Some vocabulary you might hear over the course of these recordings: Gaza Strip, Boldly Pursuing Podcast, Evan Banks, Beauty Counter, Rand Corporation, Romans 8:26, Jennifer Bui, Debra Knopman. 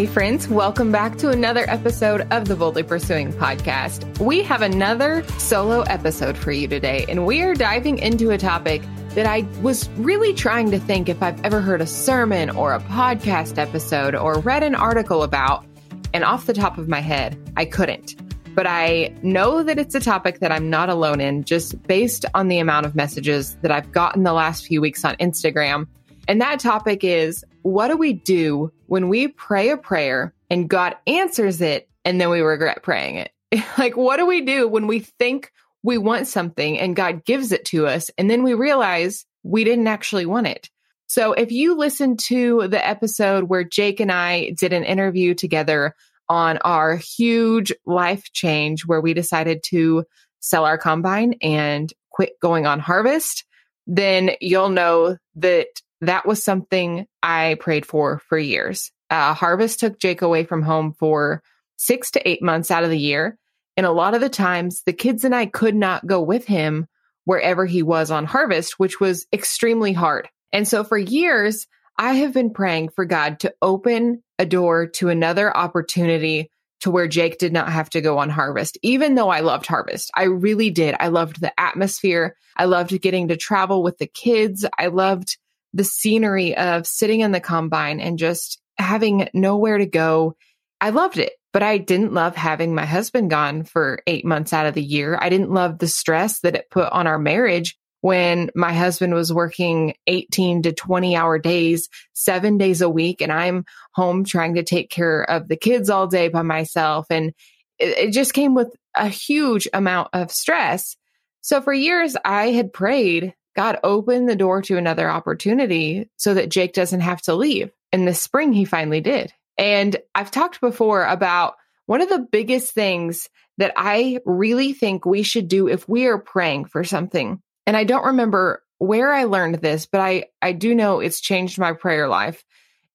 Hey friends, welcome back to another episode of the Boldly Pursuing Podcast. We have another solo episode for you today, and we are diving into a topic that I was really trying to think if I've ever heard a sermon or a podcast episode or read an article about, and off the top of my head, I couldn't. But I know that it's a topic that I'm not alone in, just based on the amount of messages that I've gotten the last few weeks on Instagram. And that topic is, what do we do when we pray a prayer and God answers it and then we regret praying it? Like, what do we do when we think we want something and God gives it to us and then we realize we didn't actually want it? So if you listen to the episode where Jake and I did an interview together on our huge life change where we decided to sell our combine and quit going on harvest, then you'll know that that was something I prayed for years. Harvest took Jake away from home for 6 to 8 months out of the year. And a lot of the times the kids and I could not go with him wherever he was on harvest, which was extremely hard. And so for years, I have been praying for God to open a door to another opportunity to where Jake did not have to go on harvest, even though I loved harvest. I really did. I loved the atmosphere. I loved getting to travel with the kids. I loved the scenery of sitting in the combine and just having nowhere to go. I loved it, but I didn't love having my husband gone for 8 months out of the year. I didn't love the stress that it put on our marriage when my husband was working 18 to 20-hour days, 7 days a week, and I'm home trying to take care of the kids all day by myself. And it just came with a huge amount of stress. So for years, I had prayed, God, open the door to another opportunity so that Jake doesn't have to leave. And this spring, he finally did. And I've talked before about one of the biggest things that I really think we should do if we are praying for something. And I don't remember where I learned this, but I do know it's changed my prayer life,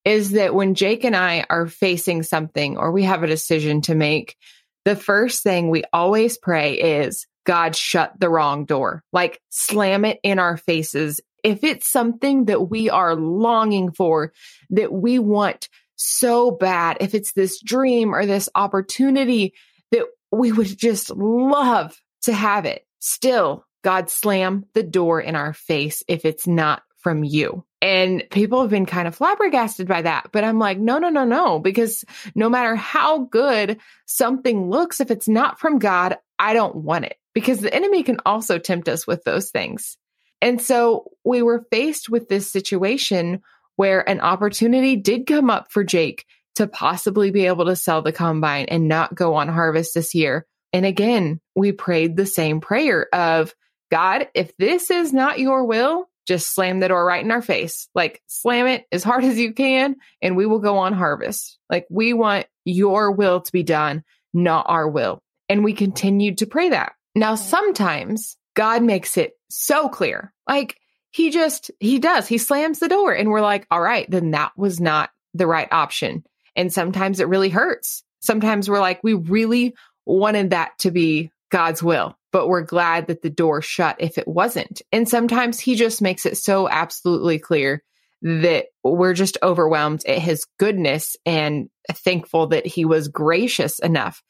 is that when Jake and I are facing something or we have a decision to make, the first thing we always pray is, God, shut the wrong door, like slam it in our faces. If it's something that we are longing for, that we want so bad, if it's this dream or this opportunity that we would just love to have it, still, God, slam the door in our face if it's not from you. And people have been kind of flabbergasted by that, but I'm like, no, because no matter how good something looks, if it's not from God, I don't want it, because the enemy can also tempt us with those things. And so we were faced with this situation where an opportunity did come up for Jake to possibly be able to sell the combine and not go on harvest this year. And again, we prayed the same prayer of, God, if this is not your will, just slam the door right in our face. Like, slam it as hard as you can, and we will go on harvest. Like, we want your will to be done, not our will. And we continued to pray that. Now, sometimes God makes it so clear. Like, he slams the door and we're like, all right, then that was not the right option. And sometimes it really hurts. Sometimes we're like, we really wanted that to be God's will, but we're glad that the door shut if it wasn't. And sometimes he just makes it so absolutely clear that we're just overwhelmed at his goodness and thankful that he was gracious enough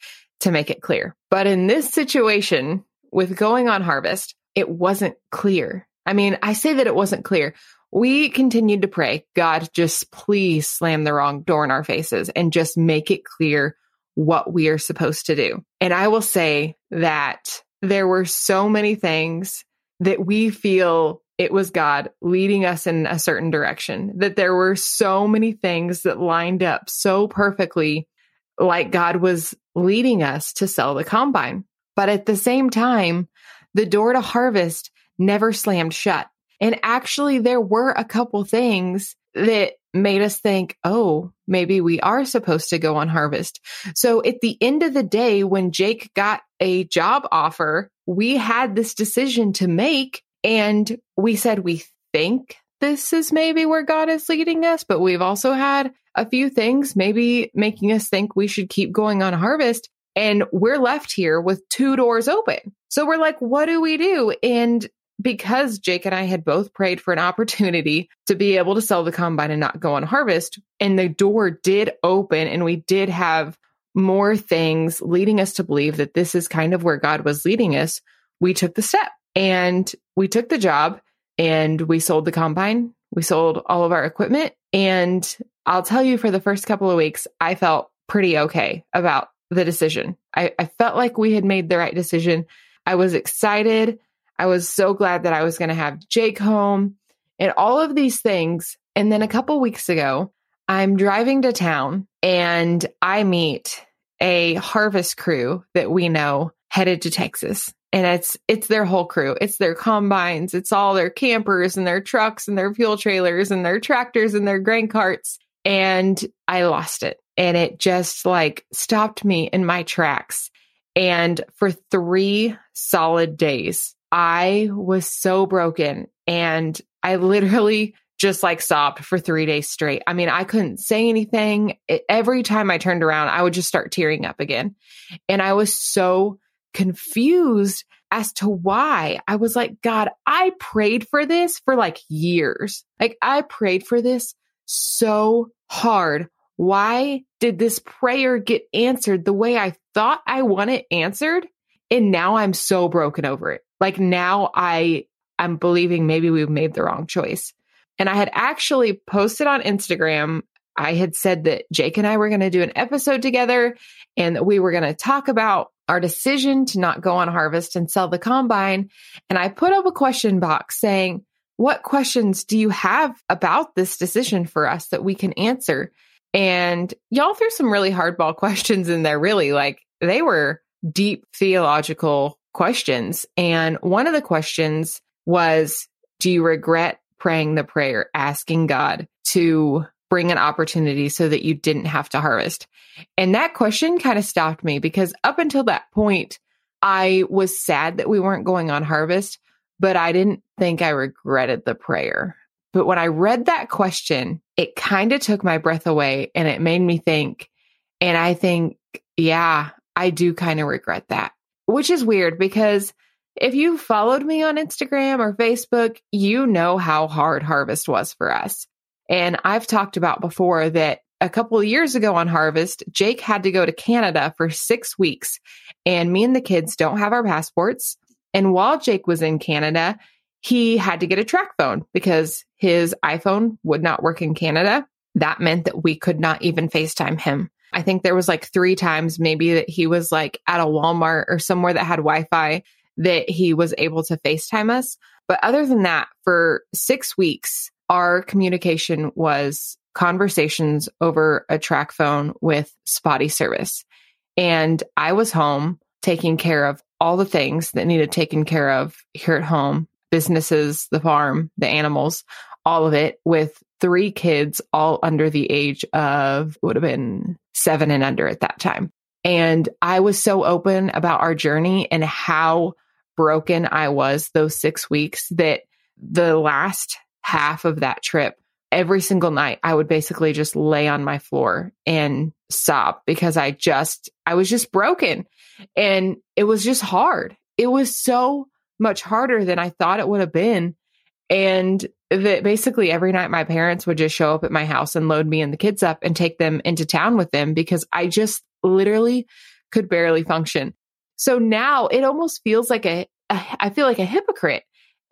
to make it clear. But in this situation with going on harvest, it wasn't clear. I mean, I say that it wasn't clear. We continued to pray, God, just please slam the wrong door in our faces and just make it clear what we are supposed to do. And I will say that there were so many things that we feel it was God leading us in a certain direction, that there were so many things that lined up so perfectly, like God was leading us to sell the combine. But at the same time, the door to harvest never slammed shut. And actually, there were a couple things that made us think, oh, maybe we are supposed to go on harvest. So at the end of the day, when Jake got a job offer, we had this decision to make. And we said, we think this is maybe where God is leading us, but we've also had a few things maybe making us think we should keep going on harvest. And we're left here with two doors open. So we're like, what do we do? And because Jake and I had both prayed for an opportunity to be able to sell the combine and not go on harvest, and the door did open and we did have more things leading us to believe that this is kind of where God was leading us, we took the step and we took the job and we sold the combine. We sold all of our equipment. And I'll tell you, for the first couple of weeks, I felt pretty okay about the decision. I felt like we had made the right decision. I was excited. I was so glad that I was going to have Jake home and all of these things. And then a couple weeks ago, I'm driving to town and I meet a harvest crew that we know headed to Texas. And it's their whole crew. It's their combines. It's all their campers and their trucks and their fuel trailers and their tractors and their grain carts. And I lost it. And it just like stopped me in my tracks. And for 3 solid days, I was so broken. And I literally just like sobbed for 3 days straight. I mean, I couldn't say anything. Every time I turned around, I would just start tearing up again. And I was so confused as to why. I was like, God, I prayed for this for like years. Like I prayed for this so hard. Why did this prayer get answered the way I thought I wanted answered? And now I'm so broken over it. Like now I'm believing maybe we've made the wrong choice. And I had actually posted on Instagram, I had said that Jake and I were going to do an episode together and that we were going to talk about our decision to not go on harvest and sell the combine. And I put up a question box saying, what questions do you have about this decision for us that we can answer? And y'all threw some really hardball questions in there, really. Like they were deep theological questions. And one of the questions was, do you regret praying the prayer, asking God to bring an opportunity so that you didn't have to harvest? And that question kind of stopped me because up until that point, I was sad that we weren't going on harvest, but I didn't think I regretted the prayer. But when I read that question, it kind of took my breath away and it made me think, and I think, yeah, I do kind of regret that, which is weird because if you followed me on Instagram or Facebook, you know how hard harvest was for us. And I've talked about before that a couple of years ago on harvest, Jake had to go to Canada for 6 weeks and me and the kids don't have our passports. And while Jake was in Canada, he had to get a track phone because his iPhone would not work in Canada. That meant that we could not even FaceTime him. I think there was like 3 times maybe that he was like at a Walmart or somewhere that had Wi-Fi that he was able to FaceTime us. But other than that, for 6 weeks, our communication was conversations over a track phone with spotty service. And I was home taking care of all the things that needed taken care of here at home, businesses, the farm, the animals, all of it, with 3 kids all under the age of, would have been 7 and under at that time. And I was so open about our journey and how broken I was those 6 weeks that the last half of that trip, every single night, I would basically just lay on my floor and sob because I was just broken and it was just hard. It was so much harder than I thought it would have been. And that basically every night my parents would just show up at my house and load me and the kids up and take them into town with them because I just literally could barely function. So now it almost feels like I feel like a hypocrite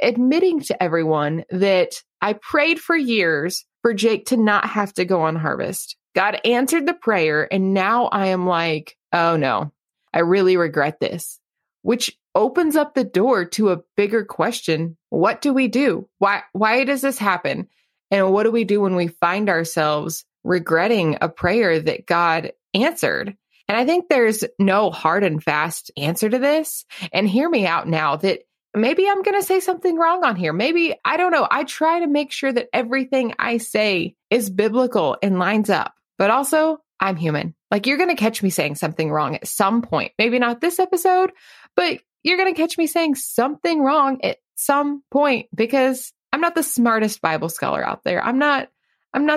admitting to everyone that I prayed for years for Jake to not have to go on harvest. God answered the prayer. And now I am like, oh no, I really regret this, which opens up the door to a bigger question. What do we do? Why does this happen? And what do we do when we find ourselves regretting a prayer that God answered? And I think there's no hard and fast answer to this. And hear me out now that maybe I'm going to say something wrong on here. Maybe, I don't know. I try to make sure that everything I say is biblical and lines up, but also I'm human. Like you're going to catch me saying something wrong at some point, maybe not this episode, but you're going to catch me saying something wrong at some point because I'm not the smartest Bible scholar out there. I'm not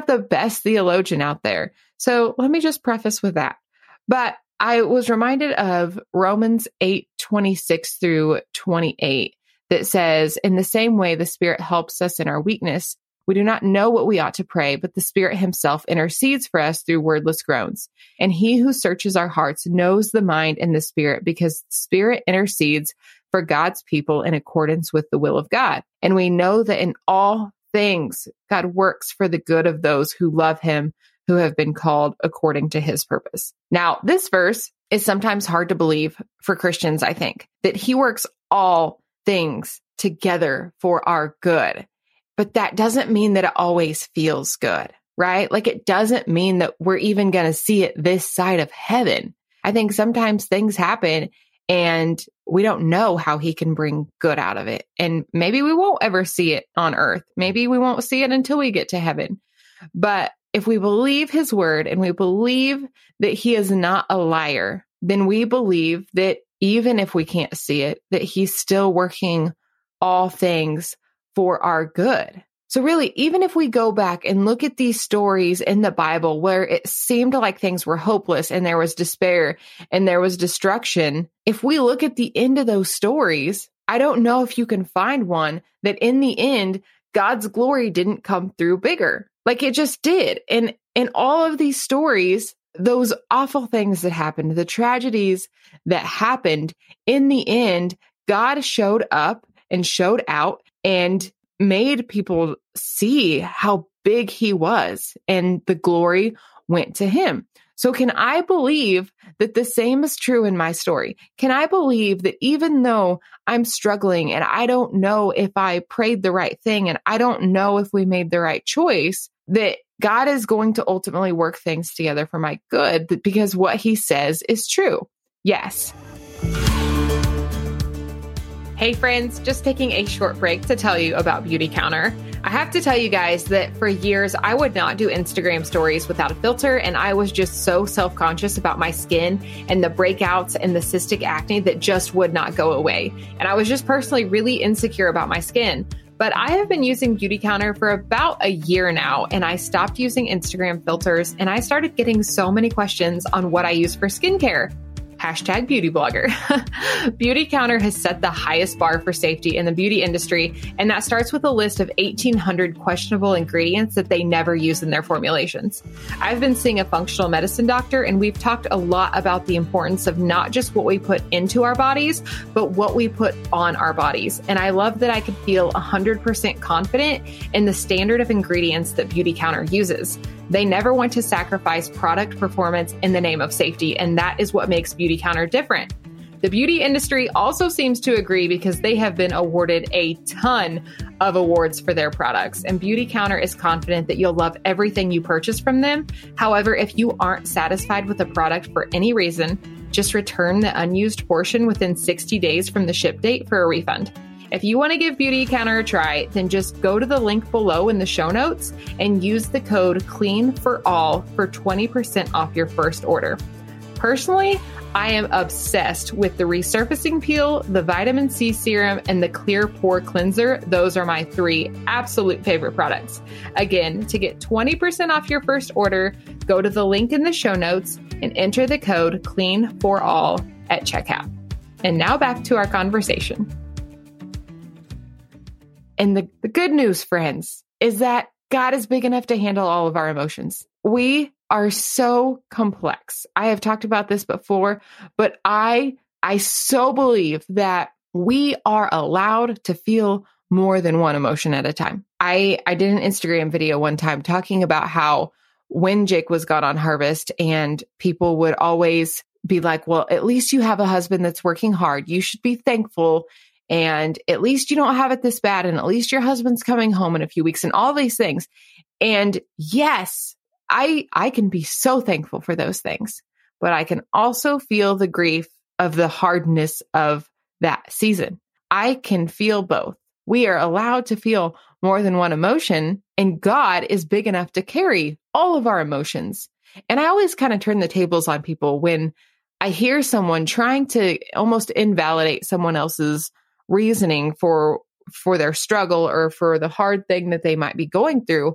the best theologian out there. So let me just preface with that. But I was reminded of Romans 8:26 through 28 that says, in the same way, the Spirit helps us in our weakness. We do not know what we ought to pray, but the Spirit himself intercedes for us through wordless groans. And he who searches our hearts knows the mind and the Spirit, because the Spirit intercedes for God's people in accordance with the will of God. And we know that in all things, God works for the good of those who love him, who have been called according to his purpose. Now, this verse is sometimes hard to believe for Christians, I think, that he works all things together for our good. But that doesn't mean that it always feels good, right? Like, it doesn't mean that we're even going to see it this side of heaven. I think sometimes things happen and we don't know how he can bring good out of it. And maybe we won't ever see it on earth. Maybe we won't see it until we get to heaven. But if we believe his word and we believe that he is not a liar, then we believe that even if we can't see it, that he's still working all things for our good. So really, even if we go back and look at these stories in the Bible where it seemed like things were hopeless and there was despair and there was destruction, if we look at the end of those stories, I don't know if you can find one that in the end, God's glory didn't come through bigger. Like, it just did. And in all of these stories, those awful things that happened, the tragedies that happened, in the end, God showed up and showed out and made people see how big he was, and the glory went to him. So can I believe that the same is true in my story? Can I believe that even though I'm struggling and I don't know if I prayed the right thing and I don't know if we made the right choice, that God is going to ultimately work things together for my good, because what he says is true? Yes. Hey friends, just taking a short break to tell you about Beauty Counter. I have to tell you guys that for years, I would not do Instagram stories without a filter, and I was just so self-conscious about my skin and the breakouts and the cystic acne that just would not go away. And I was just personally really insecure about my skin. But I have been using Beauty Counter for about a year now, and I stopped using Instagram filters, and I started getting so many questions on what I use for skincare. Hashtag beauty blogger. Beauty Counter has set the highest bar for safety in the beauty industry, and that starts with a list of 1,800 questionable ingredients that they never use in their formulations. I've been seeing a functional medicine doctor, and we've talked a lot about the importance of not just what we put into our bodies, but what we put on our bodies. And I love that I could feel 100% confident in the standard of ingredients that Beauty Counter uses. They never want to sacrifice product performance in the name of safety, and that is what makes Beauty Counter different. The beauty industry also seems to agree, because they have been awarded a ton of awards for their products, and Beauty Counter is confident that you'll love everything you purchase from them. However, if you aren't satisfied with a product for any reason, just return the unused portion within 60 days from the ship date for a refund. If you want to give Beauty Counter a try, then just go to the link below in the show notes and use the code CLEANFORALL for 20% off your first order. Personally, I am obsessed with the resurfacing peel, the vitamin C serum, and the clear pore cleanser. Those are my three absolute favorite products. Again, to get 20% off your first order, go to the link in the show notes and enter the code CLEANFORALL at checkout. And now back to our conversation. And the good news, friends, is that God is big enough to handle all of our emotions. We are so complex. I have talked about this before, but I so believe that we are allowed to feel more than one emotion at a time. I did an Instagram video one time talking about how when Jake was gone on harvest, and people would always be like, well, at least you have a husband that's working hard. You should be thankful. And at least you don't have it this bad. And at least your husband's coming home in a few weeks, and all these things. And yes, I can be so thankful for those things, but I can also feel the grief of the hardness of that season. I can feel both. We are allowed to feel more than one emotion, and God is big enough to carry all of our emotions. And I always kind of turn the tables on people when I hear someone trying to almost invalidate someone else's reasoning for their struggle or for the hard thing that they might be going through.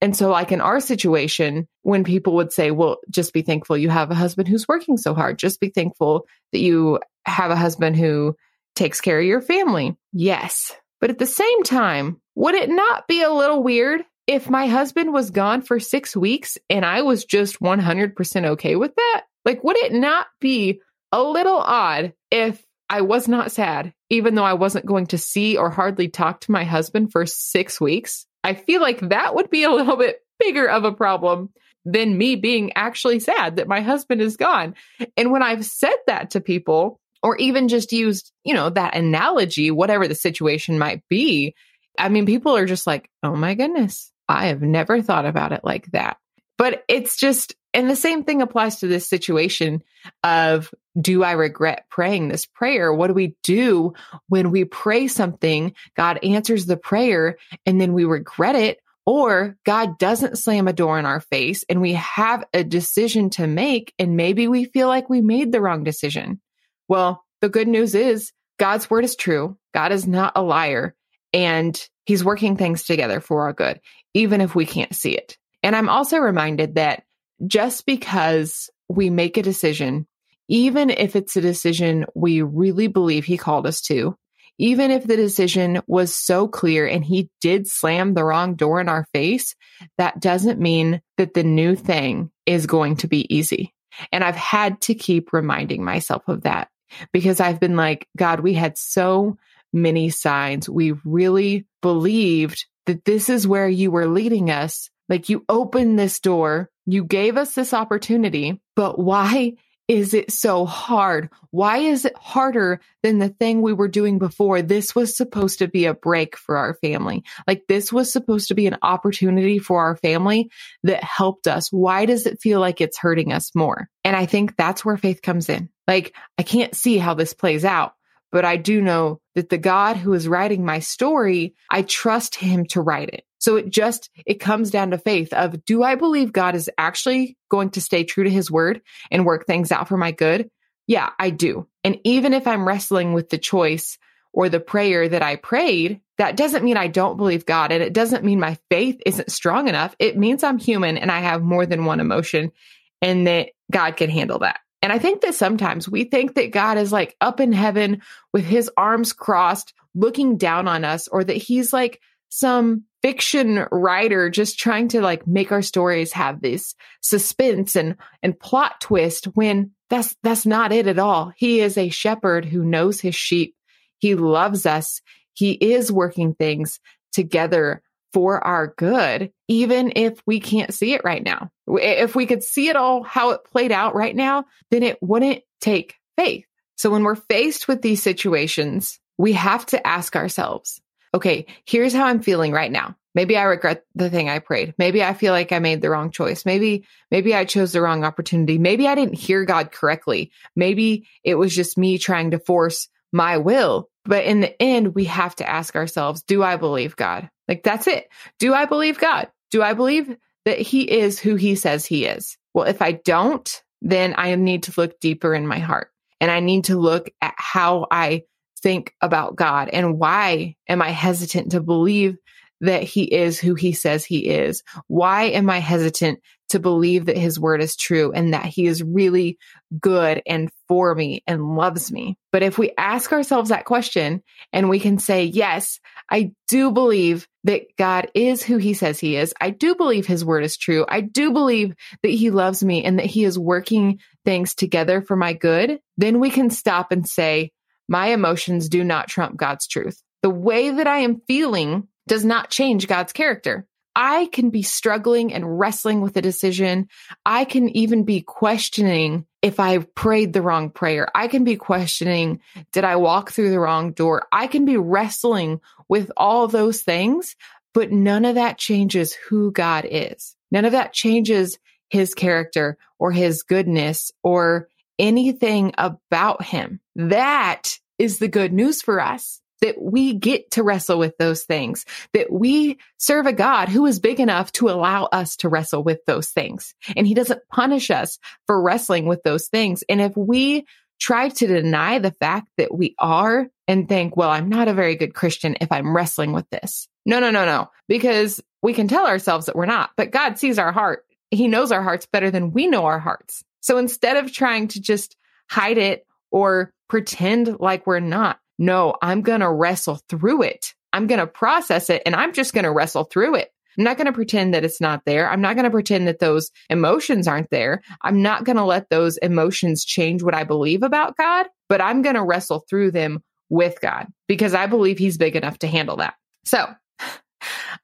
And so, like in our situation, when people would say, well, just be thankful you have a husband who's working so hard. Just be thankful that you have a husband who takes care of your family. Yes. But at the same time, would it not be a little weird if my husband was gone for 6 weeks and I was just 100% okay with that? Like, would it not be a little odd if I was not sad, even though I wasn't going to see or hardly talk to my husband for 6 weeks? I feel like that would be a little bit bigger of a problem than me being actually sad that my husband is gone. And when I've said that to people, or even just used, you know, that analogy, whatever the situation might be, I mean, people are just like, oh my goodness, I have never thought about it like that. But it's just, and the same thing applies to this situation of, do I regret praying this prayer? What do we do when we pray something, God answers the prayer, and then we regret it, or God doesn't slam a door in our face and we have a decision to make, and maybe we feel like we made the wrong decision? Well, the good news is God's word is true. God is not a liar, and he's working things together for our good, even if we can't see it. And I'm also reminded that just because we make a decision, even if it's a decision we really believe he called us to, even if the decision was so clear and he did slam the wrong door in our face, that doesn't mean that the new thing is going to be easy. And I've had to keep reminding myself of that, because I've been like, God, we had so many signs. We really believed that this is where you were leading us. Like, you opened this door, you gave us this opportunity, but why is it so hard? Why is it harder than the thing we were doing before? This was supposed to be a break for our family. Like, this was supposed to be an opportunity for our family that helped us. Why does it feel like it's hurting us more? And I think that's where faith comes in. Like, I can't see how this plays out, but I do know that the God who is writing my story, I trust him to write it. So it comes down to faith of, do I believe God is actually going to stay true to his word and work things out for my good? Yeah, I do. And even if I'm wrestling with the choice or the prayer that I prayed, that doesn't mean I don't believe God. And it doesn't mean my faith isn't strong enough. It means I'm human and I have more than one emotion, and that God can handle that. And I think that sometimes we think that God is like up in heaven with his arms crossed, looking down on us, or that he's like some fiction writer just trying to like make our stories have this suspense and plot twist, when that's not it at all. He is a shepherd who knows his sheep. He loves us. He is working things together for our good, even if we can't see it right now. If we could see it all, how it played out right now, then it wouldn't take faith. So when we're faced with these situations, we have to ask ourselves, okay, here's how I'm feeling right now. Maybe I regret the thing I prayed. Maybe I feel like I made the wrong choice. Maybe I chose the wrong opportunity. Maybe I didn't hear God correctly. Maybe it was just me trying to force my will. But in the end, we have to ask ourselves, do I believe God? Like, that's it. Do I believe God? Do I believe that he is who he says he is? Well, if I don't, then I need to look deeper in my heart, and I need to look at how I think about God and why am I hesitant to believe that he is who he says he is? Why am I hesitant to believe that his word is true and that he is really good and for me and loves me? But if we ask ourselves that question and we can say, yes, I do believe that God is who he says he is. I do believe his word is true. I do believe that he loves me and that he is working things together for my good. Then we can stop and say, my emotions do not trump God's truth. The way that I am feeling does not change God's character. I can be struggling and wrestling with a decision. I can even be questioning if I prayed the wrong prayer. I can be questioning, did I walk through the wrong door? I can be wrestling with all those things, but none of that changes who God is. None of that changes his character or his goodness or anything about him. That is the good news for us, that we get to wrestle with those things, that we serve a God who is big enough to allow us to wrestle with those things. And he doesn't punish us for wrestling with those things. And if we try to deny the fact that we are and think, well, I'm not a very good Christian if I'm wrestling with this. No, because we can tell ourselves that we're not, but God sees our heart. He knows our hearts better than we know our hearts. So instead of trying to just hide it or pretend like we're not, No, I'm going to wrestle through it. I'm going to process it and I'm just going to wrestle through it. I'm not going to pretend that it's not there. I'm not going to pretend that those emotions aren't there. I'm not going to let those emotions change what I believe about God, but I'm going to wrestle through them with God because I believe He's big enough to handle that. So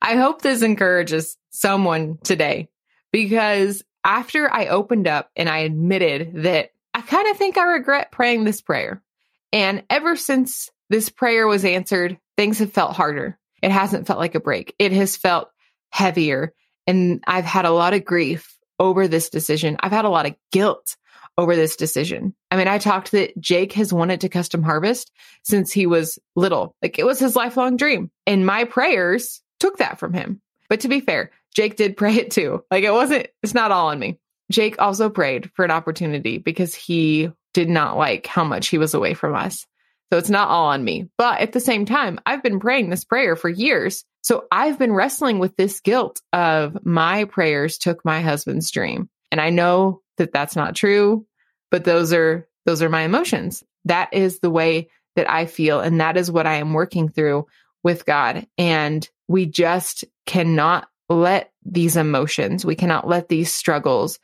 I hope this encourages someone today, because after I opened up and I admitted that I kind of think I regret praying this prayer. And ever since this prayer was answered, things have felt harder. It hasn't felt like a break. It has felt heavier. And I've had a lot of grief over this decision. I've had a lot of guilt over this decision. I mean, I talked that Jake has wanted to custom harvest since he was little. Like, it was his lifelong dream. And my prayers took that from him. But to be fair, Jake did pray it too. Like, it's not all on me. Jake also prayed for an opportunity because he did not like how much he was away from us. So it's not all on me. But at the same time, I've been praying this prayer for years. So I've been wrestling with this guilt of my prayers took my husband's dream. And I know that that's not true, but those are my emotions. That is the way that I feel. And that is what I am working through with God. And we just cannot let these emotions, we cannot let these struggles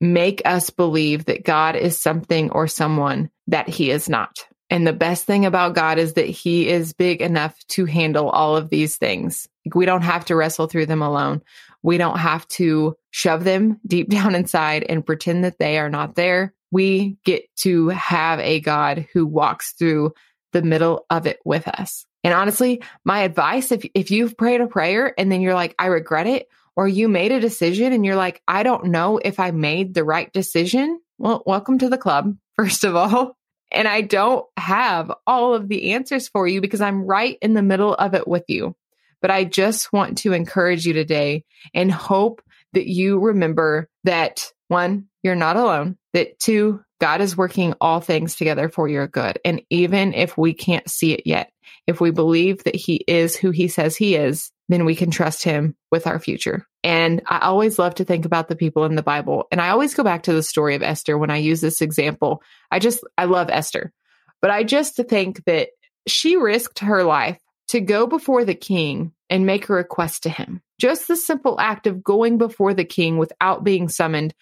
make us believe that God is something or someone that He is not. And the best thing about God is that He is big enough to handle all of these things. We don't have to wrestle through them alone. We don't have to shove them deep down inside and pretend that they are not there. We get to have a God who walks through the middle of it with us. And honestly, my advice, if you've prayed a prayer and then you're like, I regret it, or you made a decision and you're like, I don't know if I made the right decision. Well, welcome to the club, first of all. And I don't have all of the answers for you because I'm right in the middle of it with you. But I just want to encourage you today and hope that you remember that 1, you're not alone, that 2, God is working all things together for your good. And even if we can't see it yet, if we believe that He is who He says He is, then we can trust Him with our future. And I always love to think about the people in the Bible. And I always go back to the story of Esther when I use this example. I love Esther, but I just think that she risked her life to go before the king and make a request to him. Just the simple act of going before the king without being summoned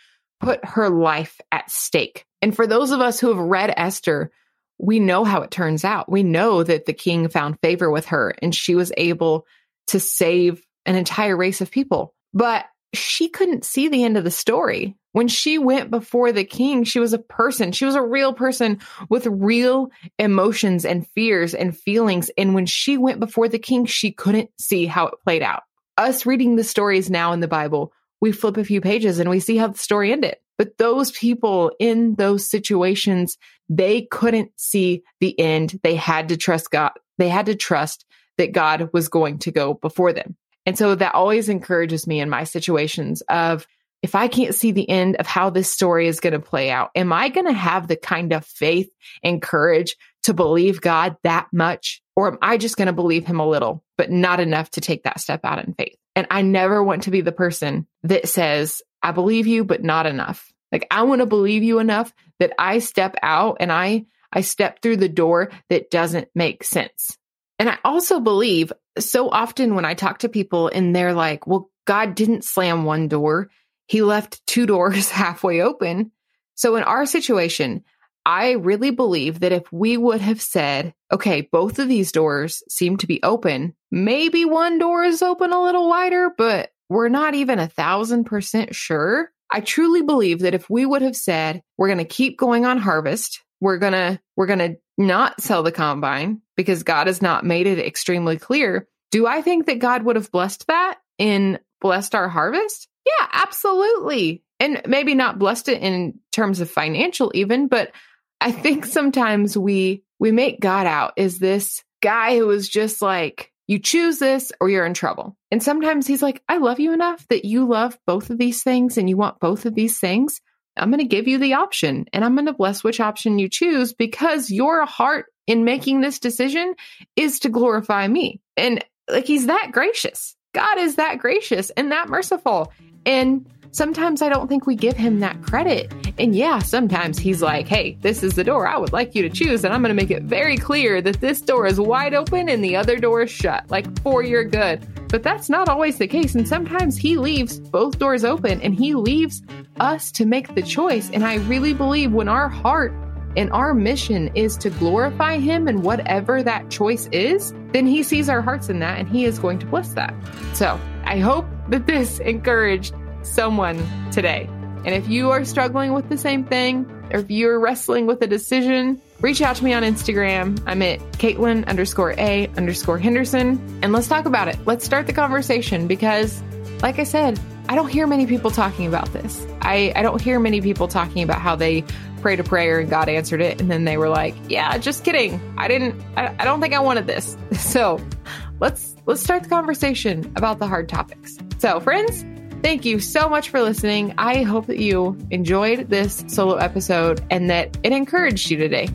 put her life at stake. And for those of us who have read Esther, we know how it turns out. We know that the king found favor with her and she was able to save an entire race of people. But she couldn't see the end of the story. When she went before the king, she was a person. She was a real person with real emotions and fears and feelings. And when she went before the king, she couldn't see how it played out. Us reading the stories now in the Bible, we flip a few pages and we see how the story ended. But those people in those situations, they couldn't see the end. They had to trust God. They had to trust that God was going to go before them. And so that always encourages me in my situations of, if I can't see the end of how this story is going to play out, am I going to have the kind of faith and courage to believe God that much? Or am I just going to believe Him a little, but not enough to take that step out in faith? And I never want to be the person that says, I believe you, but not enough. Like, I want to believe you enough that I step out and I step through the door that doesn't make sense. And I also believe so often when I talk to people and they're like, well, God didn't slam one door. He left 2 doors halfway open. So in our situation, I really believe that if we would have said, okay, both of these doors seem to be open, maybe one door is open a little wider, but we're not even 1,000% sure. I truly believe that if we would have said, we're going to keep going on harvest, we're going to not sell the combine because God has not made it extremely clear. Do I think that God would have blessed that and blessed our harvest? Yeah, absolutely. And maybe not blessed it in terms of financial even, but I think sometimes we make God out as this guy who is just like, you choose this or you're in trouble. And sometimes He's like, I love you enough that you love both of these things and you want both of these things. I'm going to give you the option and I'm going to bless which option you choose because your heart in making this decision is to glorify me. And like, He's that gracious. God is that gracious and that merciful. And Sometimes I don't think we give him that credit. And yeah, sometimes he's like, hey, this is the door I would like you to choose. And I'm going to make it very clear that this door is wide open and the other door is shut, like for your good. But that's not always the case. And sometimes he leaves both doors open and he leaves us to make the choice. And I really believe when our heart and our mission is to glorify him in whatever that choice is, then he sees our hearts in that and he is going to bless that. So I hope that this encouraged someone today. And if you are struggling with the same thing, or if you're wrestling with a decision, reach out to me on Instagram. I'm at Caitlin_A_Henderson. And let's talk about it. Let's start the conversation because, like I said, I don't hear many people talking about this. I don't hear many people talking about how they prayed a prayer and God answered it. And then they were like, yeah, just kidding. I don't think I wanted this. So let's start the conversation about the hard topics. So friends, thank you so much for listening. I hope that you enjoyed this solo episode and that it encouraged you today.